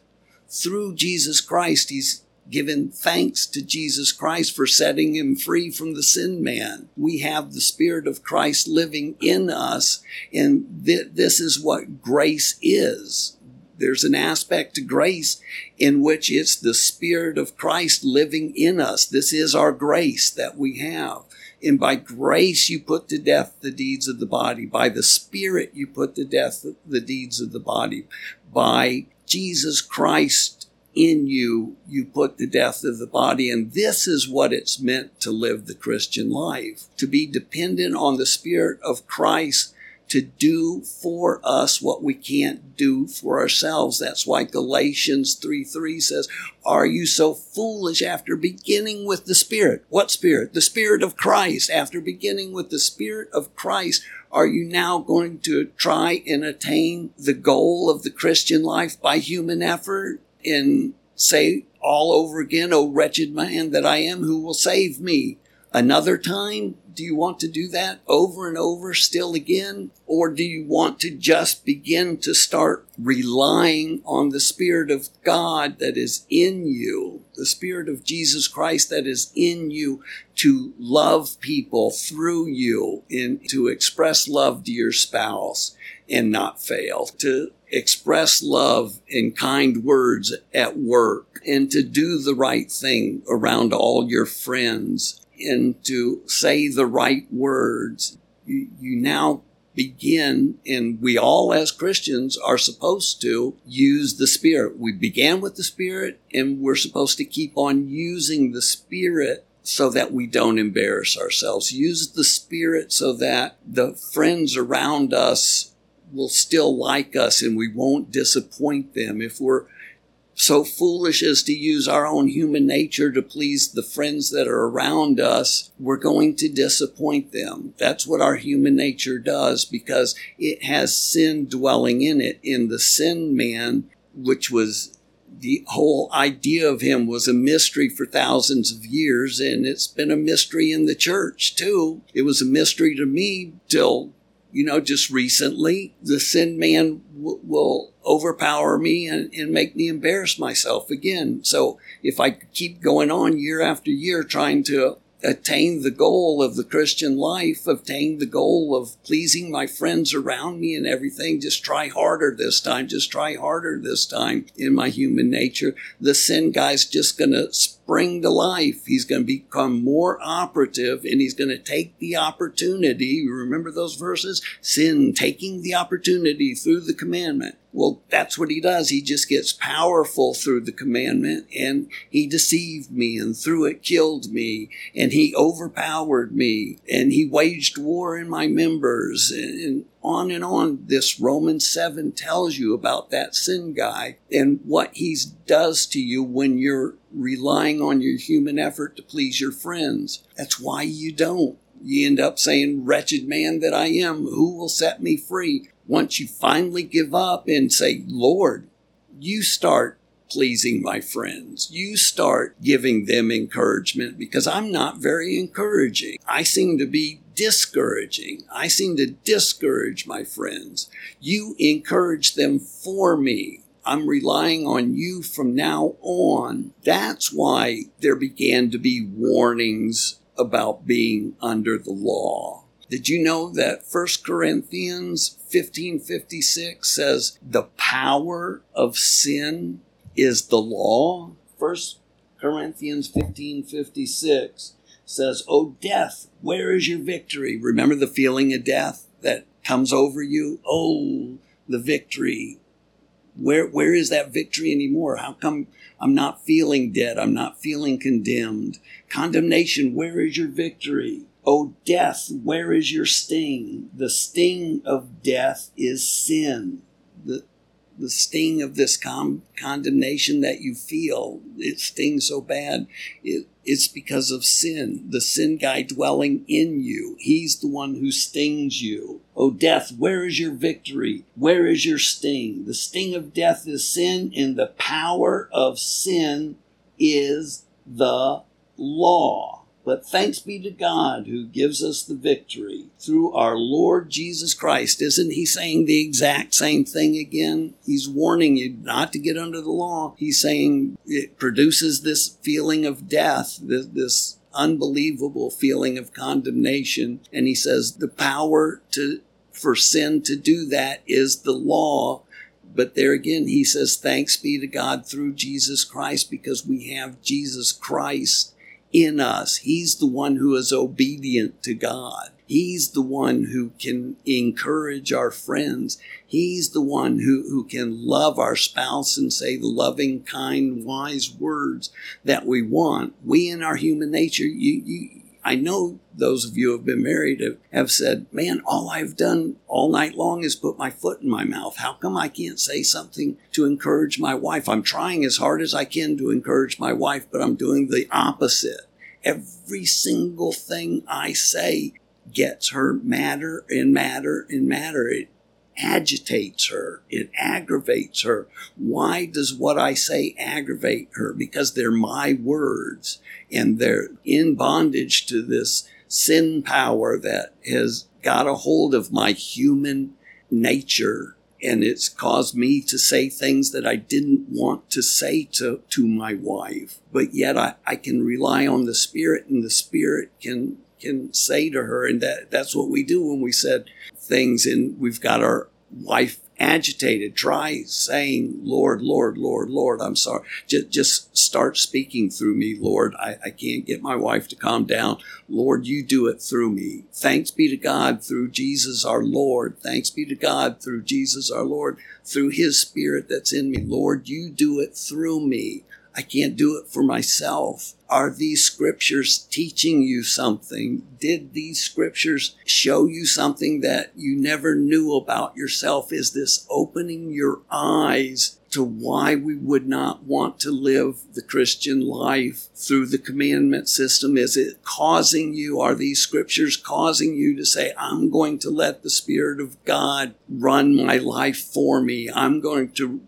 Through Jesus Christ, he's given thanks to Jesus Christ for setting him free from the sin man. We have the Spirit of Christ living in us, and this is what grace is. There's an aspect to grace in which it's the Spirit of Christ living in us. This is our grace that we have. And by grace, you put to death the deeds of the body. By the Spirit, you put to death the deeds of the body. By Jesus Christ in you, you put to death of the body. And this is what it's meant to live the Christian life, to be dependent on the Spirit of Christ to do for us what we can't do for ourselves. That's why Galatians 3:3 says, "Are you so foolish after beginning with the Spirit?" What Spirit? The Spirit of Christ. After beginning with the Spirit of Christ, are you now going to try and attain the goal of the Christian life by human effort and say all over again, "O wretched man that I am, who will save me?" Another time? Do you want to do that over and over still again? Or do you want to just begin to start relying on the Spirit of God that is in you, the Spirit of Jesus Christ that is in you, to love people through you and to express love to your spouse and not fail, to express love in kind words at work, and to do the right thing around all your friends, and to say the right words. You now begin, and we all as Christians are supposed to use the Spirit. We began with the Spirit, and we're supposed to keep on using the Spirit so that we don't embarrass ourselves. Use the Spirit so that the friends around us will still like us and we won't disappoint them. If we're so foolish as to use our own human nature to please the friends that are around us, we're going to disappoint them. That's what our human nature does, because it has sin dwelling in it. In the sin man, which was the whole idea of him, was a mystery for thousands of years, and it's been a mystery in the church too. It was a mystery to me till just recently. The sin man will overpower me and make me embarrass myself again. So if I keep going on year after year trying to attain the goal of the Christian life, attain the goal of pleasing my friends around me and everything, just try harder this time, in my human nature, the sin guy's just going to spring to life. He's going to become more operative, and he's going to take the opportunity. You remember those verses? Sin taking the opportunity through the commandment. Well, that's what he does. He just gets powerful through the commandment, and he deceived me, and through it killed me, and he overpowered me, and he waged war in my members, and on and on. This Romans 7 tells you about that sin guy and what he does to you when you're relying on your human effort to please your friends. That's why you don't. You end up saying, "Wretched man that I am, who will set me free?" Once you finally give up and say, "Lord, you start pleasing my friends. You start giving them encouragement, because I'm not very encouraging. I seem to be discouraging. I seem to discourage my friends. You encourage them for me. I'm relying on you from now on." That's why there began to be warnings about being under the law. Did you know that 1 Corinthians 15:56 says the power of sin is the law? 1 Corinthians 15:56 says, "O death, where is your victory?" Remember the feeling of death that comes over you? Oh, the victory. Where is that victory anymore? How come I'm not feeling dead? I'm not feeling condemned. Condemnation, where is your victory? O death, where is your sting? The sting of death is sin. The the sting of this condemnation that you feel, it stings so bad, it's because of sin, the sin guy dwelling in you. He's the one who stings you. Oh, death, where is your victory? Where is your sting? The sting of death is sin, and the power of sin is the law. But thanks be to God who gives us the victory through our Lord Jesus Christ. Isn't he saying the exact same thing again? He's warning you not to get under the law. He's saying it produces this feeling of death, this unbelievable feeling of condemnation. And he says the power for sin to do that is the law. But there again, he says, thanks be to God through Jesus Christ, because we have Jesus Christ in us. He's the one who is obedient to God. He's the one who can encourage our friends. He's the one who can love our spouse and say the loving, kind, wise words that we want. We in our human nature, I know those of you who have been married have said, man, all I've done all night long is put my foot in my mouth. How come I can't say something to encourage my wife? I'm trying as hard as I can to encourage my wife, but I'm doing the opposite. Every single thing I say gets her madder and madder and madder. It agitates her. It aggravates her. Why does what I say aggravate her? Because they're my words, and they're in bondage to this sin power that has got a hold of my human nature, and it's caused me to say things that I didn't want to say to my wife. But yet I can rely on the Spirit, and the Spirit can say to her, and that's what we do when we said things and we've got our wife agitated. Try saying, Lord, Lord, Lord, Lord, I'm sorry. Just start speaking through me, Lord. I can't get my wife to calm down. Lord, you do it through me. Thanks be to God through Jesus our Lord. Thanks be to God through Jesus our Lord, through his Spirit that's in me. Lord, you do it through me. I can't do it for myself. Are these scriptures teaching you something? Did these scriptures show you something that you never knew about yourself? Is this opening your eyes to why we would not want to live the Christian life through the commandment system? Is it causing you, are these scriptures causing you to say, I'm going to let the Spirit of God run my life for me. I'm going to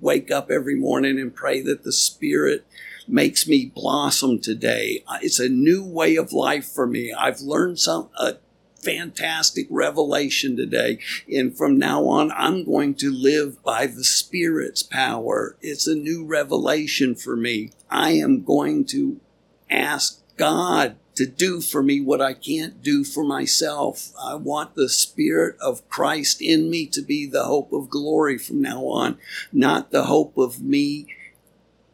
wake up every morning and pray that the Spirit makes me blossom today. It's a new way of life for me. I've learned a fantastic revelation today. And from now on, I'm going to live by the Spirit's power. It's a new revelation for me. I am going to ask God to do for me what I can't do for myself. I want the Spirit of Christ in me to be the hope of glory from now on, not the hope of me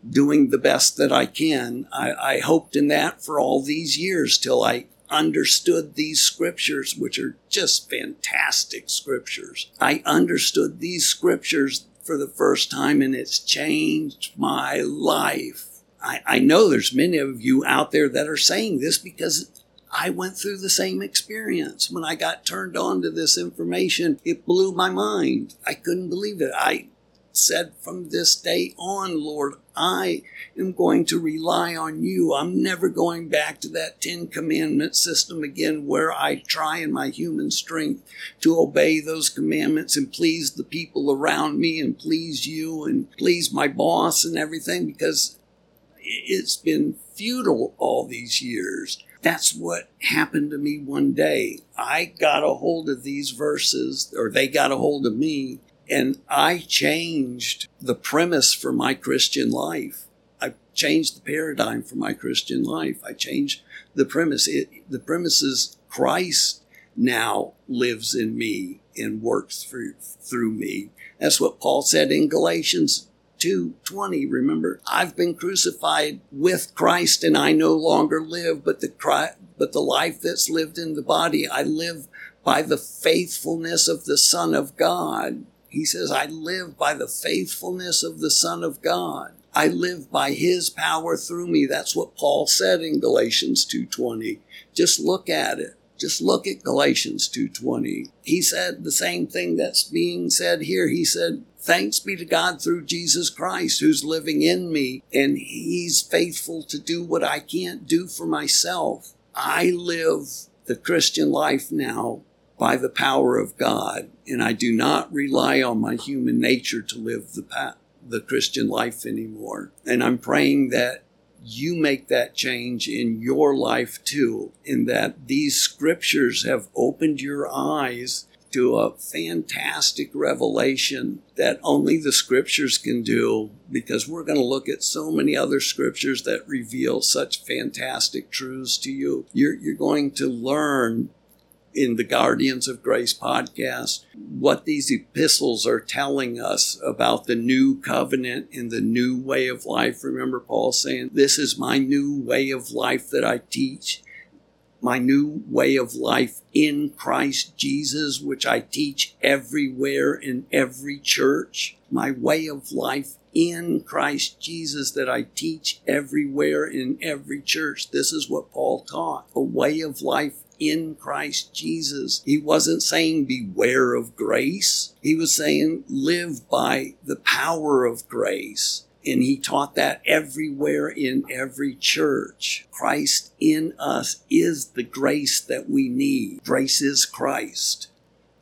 doing the best that I can. I hoped in that for all these years till I understood these scriptures, which are just fantastic scriptures. I understood these scriptures for the first time, and it's changed my life. I know there's many of you out there that are saying this because I went through the same experience. When I got turned on to this information, it blew my mind. I couldn't believe it. I said from this day on, Lord, I am going to rely on you. I'm never going back to that 10 commandment system again where I try in my human strength to obey those commandments and please the people around me and please you and please my boss and everything, because it's been futile all these years. That's what happened to me one day. I got a hold of these verses, or they got a hold of me, and I changed the premise for my Christian life. I changed the paradigm for my Christian life. I changed the premise. The premise is Christ now lives in me and works through me. That's what Paul said in Galatians 2:20, remember, I've been crucified with Christ and I no longer live, but the life that's lived in the body, I live by the faithfulness of the Son of God. He says, I live by the faithfulness of the Son of God. I live by his power through me. That's what Paul said in Galatians 2:20. Just look at it. Just look at Galatians 2:20. He said the same thing that's being said here. He said, Thanks be to God through Jesus Christ, who's living in me, and he's faithful to do what I can't do for myself. I live the Christian life now by the power of God, and I do not rely on my human nature to live the Christian life anymore. And I'm praying that you make that change in your life too, in that these scriptures have opened your eyes to a fantastic revelation that only the scriptures can do, because we're going to look at so many other scriptures that reveal such fantastic truths to you. You're going to learn in the Guardians of Grace podcast what these epistles are telling us about the new covenant and the new way of life. Remember Paul saying, this is my new way of life that I teach. My new way of life in Christ Jesus, which I teach everywhere in every church. My way of life in Christ Jesus that I teach everywhere in every church. This is what Paul taught, a way of life in Christ Jesus. He wasn't saying beware of grace. He was saying live by the power of grace. And he taught that everywhere in every church. Christ in us is the grace that we need. Grace is Christ.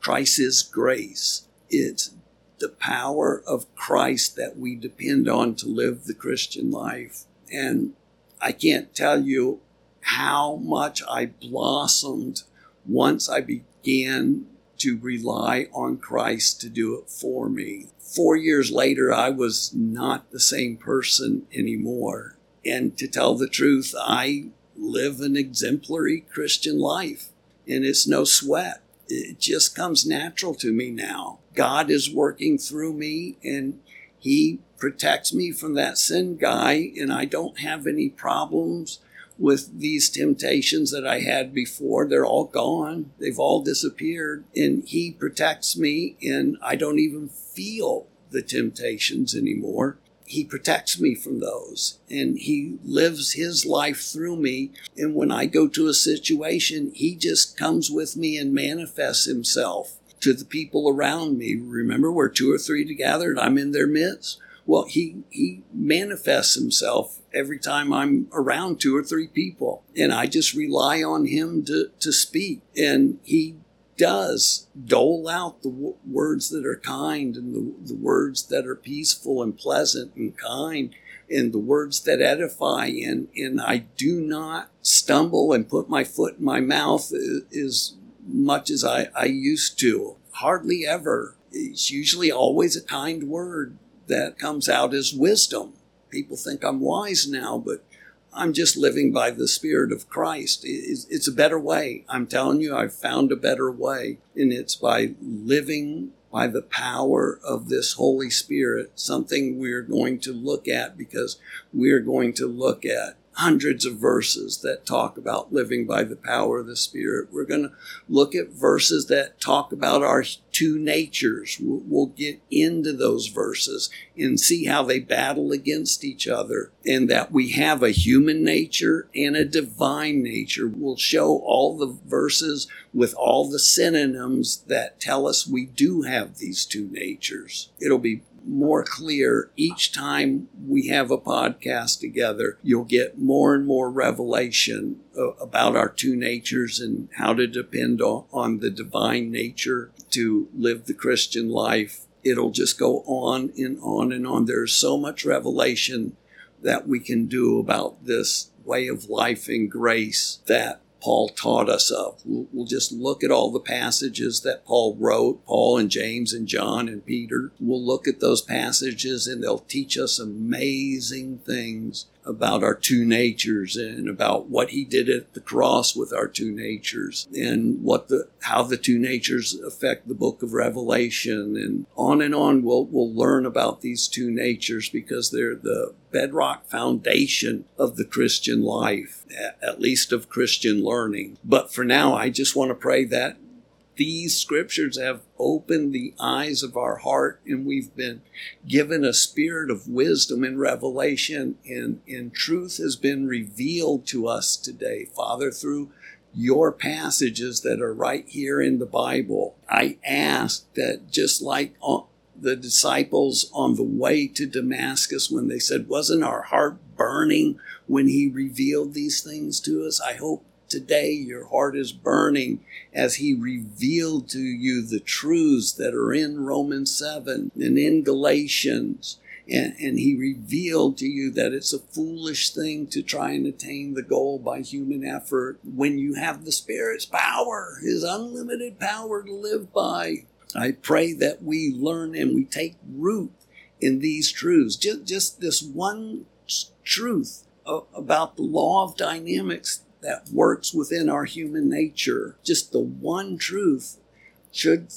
Christ is grace. It's the power of Christ that we depend on to live the Christian life. And I can't tell you how much I blossomed once I began to rely on Christ to do it for me. 4 years later, I was not the same person anymore. And to tell the truth, I live an exemplary Christian life, and it's no sweat. It just comes natural to me now. God is working through me, and he protects me from that sin guy, and I don't have any problems with these temptations that I had before. They're all gone. They've all disappeared. And he protects me, and I don't even feel the temptations anymore. He protects me from those, and he lives his life through me. And when I go to a situation, he just comes with me and manifests himself to the people around me. Remember, where two or three together, and I'm in their midst. Well, he manifests himself every time I'm around two or three people, and I just rely on him to speak. And he does dole out the words that are kind, and the words that are peaceful and pleasant and kind, and the words that edify. And I do not stumble and put my foot in my mouth as much as I used to. Hardly ever. It's usually always a kind word that comes out as wisdom. People think I'm wise now, but I'm just living by the Spirit of Christ. It's a better way. I'm telling you, I've found a better way. And it's by living by the power of this Holy Spirit, something we're going to look at, because we're going to look at hundreds of verses that talk about living by the power of the Spirit. We're going to look at verses that talk about our two natures. We'll get into those verses and see how they battle against each other, and that we have a human nature and a divine nature. We'll show all the verses with all the synonyms that tell us we do have these two natures. It'll be more clear each time we have a podcast together. You'll get more and more revelation about our two natures and how to depend on the divine nature to live the Christian life. It'll just go on and on and on. There's so much revelation that we can do about this way of life and grace that Paul taught us of. We'll just look at all the passages that Paul wrote, Paul and James and John and Peter. We'll look at those passages, and they'll teach us amazing things about our two natures, and about what he did at the cross with our two natures, and how the two natures affect the book of Revelation, and on. We'll learn about these two natures, because they're the bedrock foundation of the Christian life, at least of Christian learning. But for now, I just want to pray that these scriptures have opened the eyes of our heart, and we've been given a spirit of wisdom and revelation, and truth has been revealed to us today, Father, through your passages that are right here in the Bible. I ask that, just like the disciples on the way to Damascus when they said, wasn't our heart burning when he revealed these things to us? I hope today your heart is burning as he revealed to you the truths that are in Romans 7 and in Galatians. And he revealed to you that it's a foolish thing to try and attain the goal by human effort when you have the Spirit's power, his unlimited power to live by. I pray that we learn and we take root in these truths. Just this one truth about the law of dynamics that works within our human nature. Just the one truth should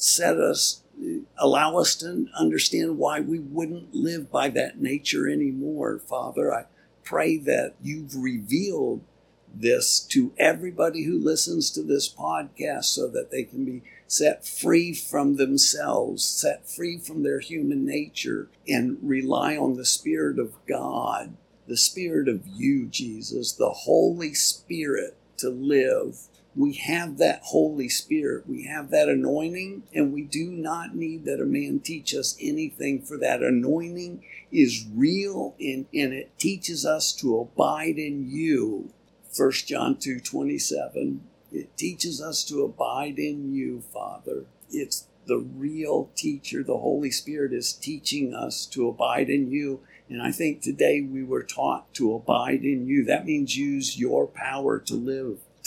allow us to understand why we wouldn't live by that nature anymore, Father. I pray that you've revealed this to everybody who listens to this podcast so that they can be set free from themselves, set free from their human nature, and rely on the Spirit of God, the Spirit of you, Jesus, the Holy Spirit to live. We have that Holy Spirit. We have that anointing, and we do not need that a man teach us anything, for that anointing is real, and it teaches us to abide in you. 1 John 2:27. It teaches us to abide in you, Father. It's the real teacher. The Holy Spirit is teaching us to abide in you. And I think today we were taught to abide in you. That means use your power to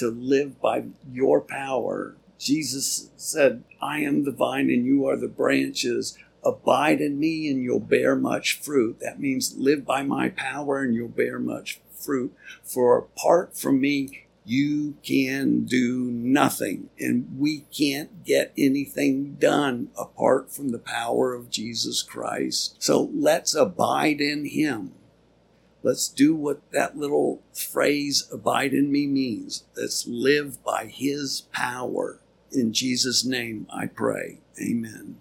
live by your power. Jesus said, I am the vine and you are the branches. Abide in me and you'll bear much fruit. That means live by my power and you'll bear much fruit. For apart from me, you can do nothing. And we can't get anything done apart from the power of Jesus Christ. So let's abide in him. Let's do what that little phrase, abide in me, means. Let's live by his power. In Jesus' name I pray. Amen.